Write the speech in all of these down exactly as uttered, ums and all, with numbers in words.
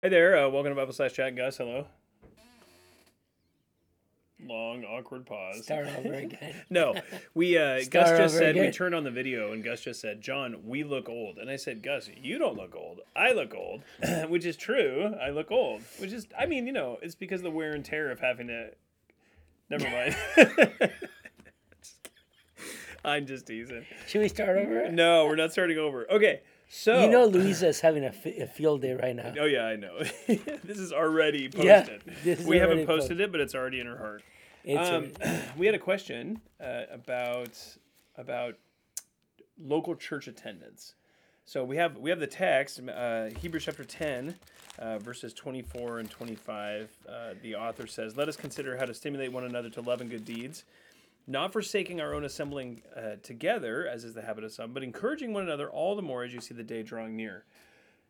Hey there, uh, welcome to Bible slash chat, guys. Hello. Long, awkward pause. Start over again. No, we, uh, Gus just said, again. we turned on the video, and Gus just said, John, we look old. And I said, Gus, you don't look old. I look old, which is true. I look old, which is, I mean, you know, it's because of the wear and tear of having to, never mind. I'm just teasing. Should we start over? No, we're not starting over. Okay. So, you know, Louisa's having a, f- a field day right now. Oh, yeah, I know. This is already posted. Yeah, this is we haven't posted po- it, but it's already in her heart. Um, we had a question uh, about about local church attendance. So we have we have the text, uh, Hebrews chapter ten, uh, verses twenty-four and twenty-five. Uh, the author says, "Let us consider how to stimulate one another to love and good deeds, not forsaking our own assembling uh, together, as is the habit of some, but encouraging one another all the more as you see the day drawing near."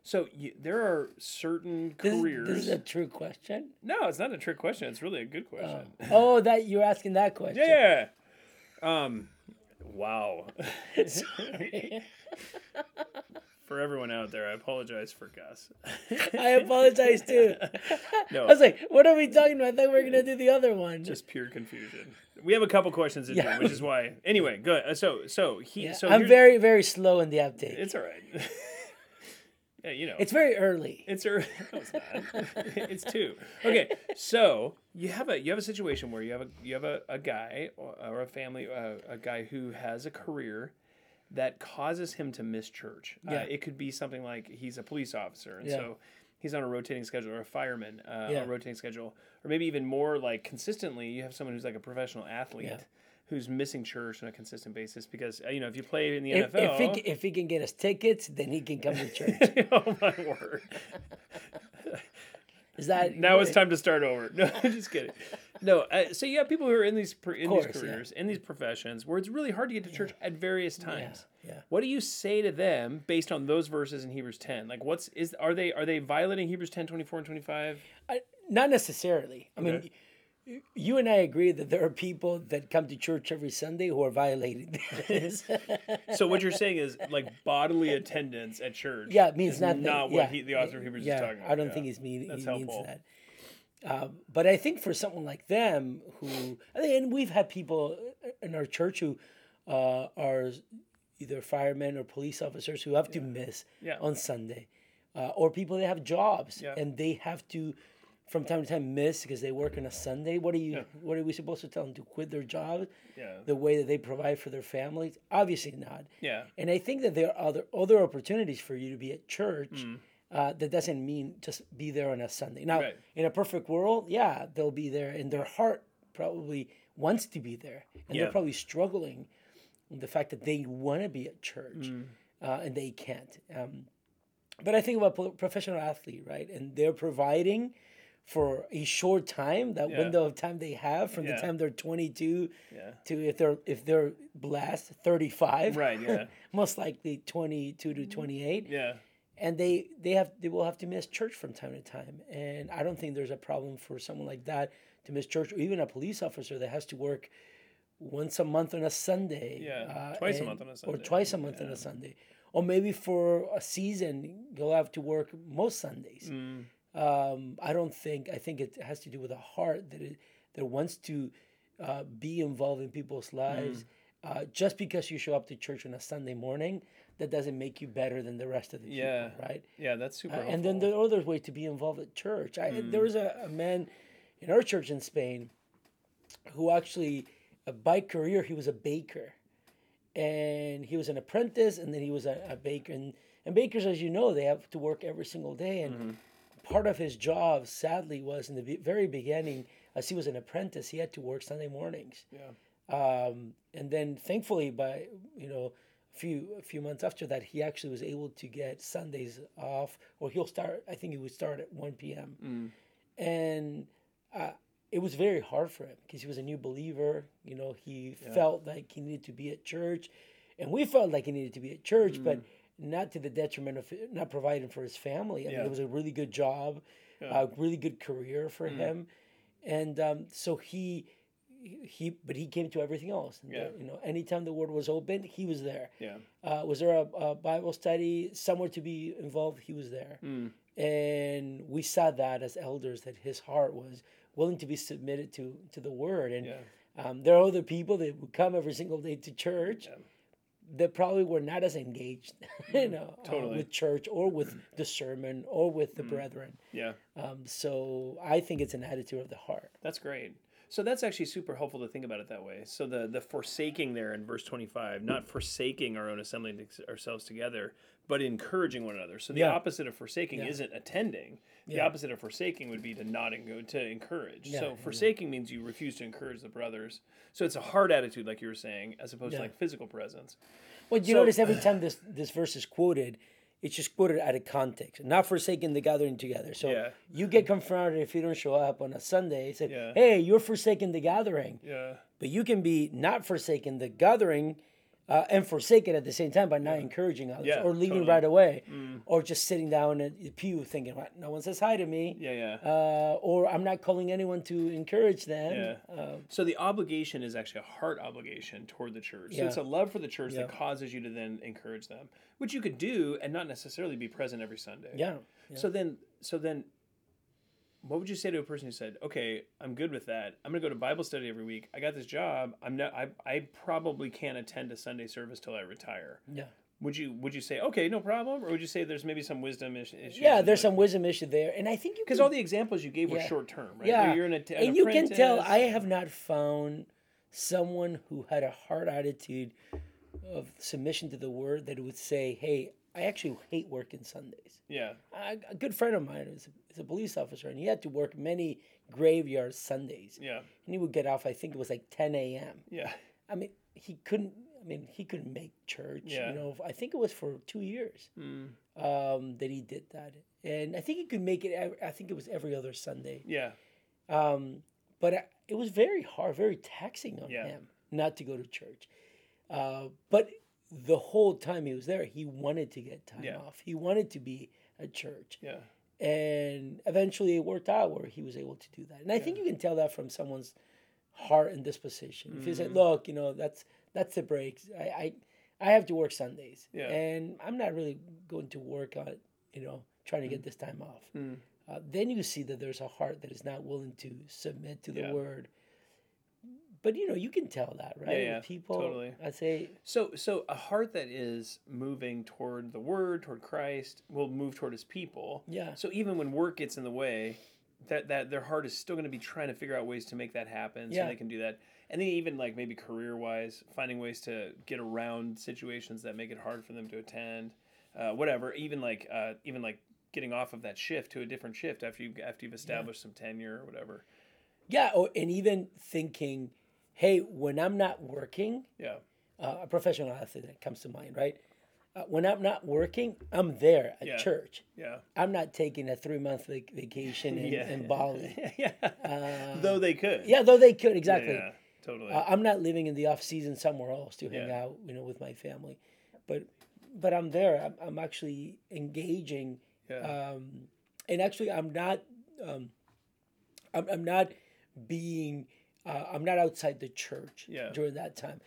So you, there are certain this careers. Is, this is a true question? No, it's not a trick question. It's really a good question. Oh, oh that you're asking that question. Yeah. Um, wow. Sorry. For everyone out there, I apologize for Gus. I apologize too. No. I was like, what are we talking about? I thought we were going to do the other one. Just pure confusion. We have a couple questions in yeah. here, which is why. Anyway, good. So, so he. Yeah. So I'm very, very slow in the update. It's all right. Yeah, you know. It's very early. It's early. No, it's not. It's two. Okay, so you have a you have a situation where you have a you have a, a guy or, or a family uh, a guy who has a career that causes him to miss church. Yeah. Uh, it could be something like he's a police officer, and yeah. so he's on a rotating schedule, or a fireman uh, yeah. on a rotating schedule, or maybe even more like consistently. You have someone who's like a professional athlete yeah. who's missing church on a consistent basis because uh, you know if you play in the if, N F L, if he, if he can get us tickets, then he can come to church. Oh my word! Is that now? What? It's time to start over. No, I'm just kidding. No, uh, so you have people who are in these in course, these careers, yeah. in these professions, where it's really hard to get to church yeah. at various times. Yeah, yeah. What do you say to them based on those verses in Hebrews ten? Like, what's is are they are they violating Hebrews ten twenty four and twenty five? Not necessarily. I okay. mean, you and I agree that there are people that come to church every Sunday who are violating this. So what you're saying is like bodily attendance at church. Yeah, it means is nothing. Not what yeah. he, the author of Hebrews yeah. is talking about. I don't yeah. think he's mean. That's he helpful. Means that. Uh, but I think for someone like them who, and we've had people in our church who uh, are either firemen or police officers who have yeah. to miss yeah. on Sunday, uh, or people that have jobs yeah. and they have to, from time to time, miss because they work on a Sunday. What are you? Yeah. What are we supposed to tell them to quit their job? Yeah. The way that they provide for their families, obviously not. Yeah. And I think that there are other other opportunities for you to be at church. Mm. Uh, that doesn't mean just be there on a Sunday. Now, right. in a perfect world, yeah, they'll be there, and their heart probably wants to be there, and yeah. they're probably struggling with the fact that they want to be at church, mm. uh, and they can't. Um, but I think about a professional athlete, right? And they're providing for a short time, that yeah. window of time they have from yeah. the time they're twenty-two yeah. to if they're if they're blessed, thirty-five. Right, yeah. Most likely twenty-two to twenty-eight. Yeah. And they, they have they will have to miss church from time to time. And I don't think there's a problem for someone like that to miss church, or even a police officer that has to work once a month on a Sunday. Yeah, uh, twice and, a month on a Sunday. Or twice a month yeah. on a Sunday. Or maybe for a season, you'll have to work most Sundays. Mm. Um, I don't think, I think it has to do with a heart that, it, that wants to uh, be involved in people's lives. Mm. Uh, just because you show up to church on a Sunday morning, that doesn't make you better than the rest of the people, yeah. right? Yeah, that's super helpful. Uh, and then there are other ways to be involved at church. I, mm. There was a, a man in our church in Spain who actually, uh, by career, he was a baker. And he was an apprentice, and then he was a, a baker. And, and bakers, as you know, they have to work every single day. And mm-hmm. part of his job, sadly, was in the very beginning, as he was an apprentice, he had to work Sunday mornings. Yeah. Um, and then thankfully by, you know, a few, a few months after that, he actually was able to get Sundays off, or he'll start, I think he would start at one p.m. Mm. And, uh, it was very hard for him because he was a new believer. You know, he yeah. felt like he needed to be at church, and we felt like he needed to be at church, mm. but not to the detriment of not providing for his family. I yeah. mean, it was a really good job, a yeah. uh, really good career for mm. him. And, um, so he, He, but he came to everything else. Yeah. You know, anytime the word was open, he was there. Yeah. Uh, was there a, a Bible study somewhere to be involved? He was there. Mm. And we saw that as elders, that his heart was willing to be submitted to, to the word. And yeah. um, there are other people that would come every single day to church yeah. that probably were not as engaged, you know, totally. uh, with church or with the sermon or with the mm. brethren. Yeah. Um, so I think it's an attitude of the heart. That's great. So that's actually super helpful to think about it that way. So the, the forsaking there in verse twenty-five, not forsaking our own assembly to ourselves together, but encouraging one another. So the yeah. opposite of forsaking yeah. isn't attending. The yeah. opposite of forsaking would be to not go to encourage. Yeah, so forsaking yeah. means you refuse to encourage the brothers. So it's a hard attitude, like you were saying, as opposed yeah. to like physical presence. Well, do you so, notice every time this, this verse is quoted, it's just quoted out of context, not forsaking the gathering together. So yeah. you get confronted if you don't show up on a Sunday. Say, yeah. hey, you're forsaking the gathering. Yeah. But you can be not forsaking the gathering uh, and forsaken at the same time by not yeah. encouraging others yeah, or leaving totally. right away mm. or just sitting down at the pew thinking, well, no one says hi to me. Yeah, yeah. Uh, or I'm not calling anyone to encourage them. Yeah. Um, so the obligation is actually a heart obligation toward the church. So yeah. it's a love for the church yeah. that causes you to then encourage them. Which you could do and not necessarily be present every Sunday. Yeah, yeah. So then, so then, what would you say to a person who said, "Okay, I'm good with that. I'm going to go to Bible study every week. I got this job. I'm not. I I probably can't attend a Sunday service till I retire." Yeah. Would you Would you say, "Okay, no problem," or would you say there's maybe some wisdom issue? Yeah, there's some wisdom issue there, and I think you because all the examples you gave yeah. were short term, right? Yeah. You're in a t- an and you apprentice. Can tell I have not found someone who had a hard attitude of submission to the word that would say, hey, I actually hate working Sundays. Yeah. I, a good friend of mine is a, is a police officer, and he had to work many graveyard Sundays. Yeah. And he would get off, I think it was like ten a.m. Yeah. I mean, he couldn't, I mean, he couldn't make church. Yeah. You know, I think it was for two years mm. um, that he did that. And I think he could make it, I think it was every other Sunday. Yeah. Um, but I, it was very hard, very taxing on yeah. him not to go to church. Uh, but the whole time he was there, he wanted to get time yeah. off. He wanted to be at church. Yeah. And eventually it worked out where he was able to do that. And I yeah. think you can tell that from someone's heart and disposition. Mm-hmm. If you say, look, you know, that's that's the break. I, I, I have to work Sundays. Yeah. And I'm not really going to work on, you know, trying to mm-hmm. get this time off. Mm-hmm. Uh, then you see that there's a heart that is not willing to submit to the yeah. word. But, you know, you can tell that, right? Yeah, yeah. People, totally. I say... So so a heart that is moving toward the Word, toward Christ, will move toward His people. Yeah. So even when work gets in the way, that, that their heart is still going to be trying to figure out ways to make that happen yeah. so they can do that. And then even, like, maybe career-wise, finding ways to get around situations that make it hard for them to attend, uh, whatever. Even, like, uh, even like getting off of that shift to a different shift after you've, after you've established yeah. some tenure or whatever. Yeah, or, and even thinking... Hey, when I'm not working, yeah. uh, a professional athlete that comes to mind, right? Uh, when I'm not working, I'm there at yeah. church. Yeah, I'm not taking a three-month vac- vacation in, yeah. in Bali. yeah. uh, though they could. Yeah, though they could, exactly. Yeah, yeah. totally. Uh, I'm not living in the off-season somewhere else to hang yeah. out, you know, with my family. But but I'm there. I'm, I'm actually engaging. Yeah. Um, and actually, I'm not. Um, I'm, I'm not being... Uh, I'm not outside the church yeah. during that time.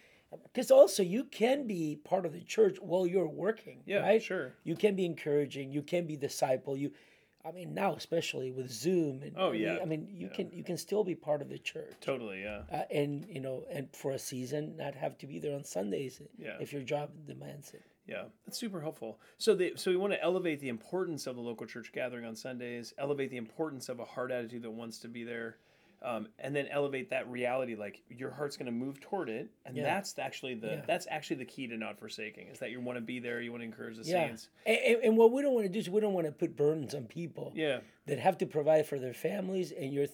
Because also you can be part of the church while you're working, yeah, right? Sure. You can be encouraging. You can be disciple. You, I mean, now especially with Zoom. And, oh, yeah. I mean, you yeah. can you can still be part of the church. Totally, yeah. Uh, and, you know, and for a season, not have to be there on Sundays yeah. if your job demands it. Yeah, that's super helpful. So the, so we want to elevate the importance of the local church gathering on Sundays, elevate the importance of a heart attitude that wants to be there. Um, and then elevate that reality, like your heart's going to move toward it, and yeah. that's actually the yeah. that's actually the key to not forsaking is that you want to be there, you want to encourage the yeah. saints. And, and what we don't want to do is we don't want to put burdens on people yeah. that have to provide for their families, and you're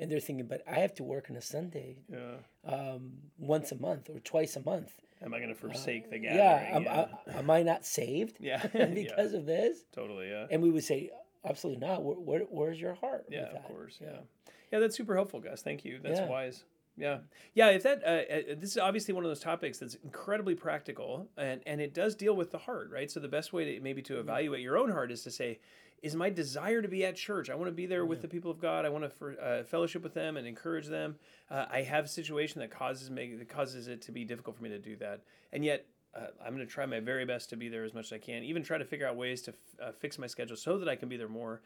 and they're thinking, but I have to work on a Sunday, yeah. um, once a month or twice a month. Am I going to forsake uh, the gathering? Yeah, am, yeah. I, am I not saved? Yeah, because yeah. of this. Totally. Yeah, and we would say, absolutely not. Where, where, where's your heart? Yeah, with that? Of course. Yeah. yeah. Yeah, that's super helpful, Gus. Thank you. That's yeah. wise. Yeah. Yeah, if that uh, this is obviously one of those topics that's incredibly practical, and, and it does deal with the heart, right? So the best way to maybe to evaluate your own heart is to say, is my desire to be at church? I want to be there mm-hmm. with the people of God. I want to for, uh, fellowship with them and encourage them. Uh, I have a situation that causes, me, that causes it to be difficult for me to do that. And yet uh, I'm going to try my very best to be there as much as I can, even try to figure out ways to f- uh, fix my schedule so that I can be there more.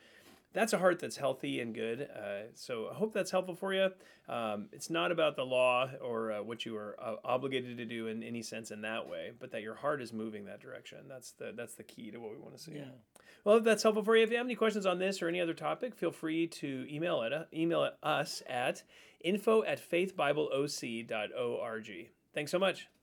That's a heart that's healthy and good. Uh, so I hope that's helpful for you. Um, it's not about the law or uh, what you are uh, obligated to do in any sense in that way, but that your heart is moving that direction. That's the that's the key to what we want to see. Yeah. Well, if that's helpful for you, if you have any questions on this or any other topic, feel free to email at uh, email at us at info at faithbibleoc dot org. Thanks so much.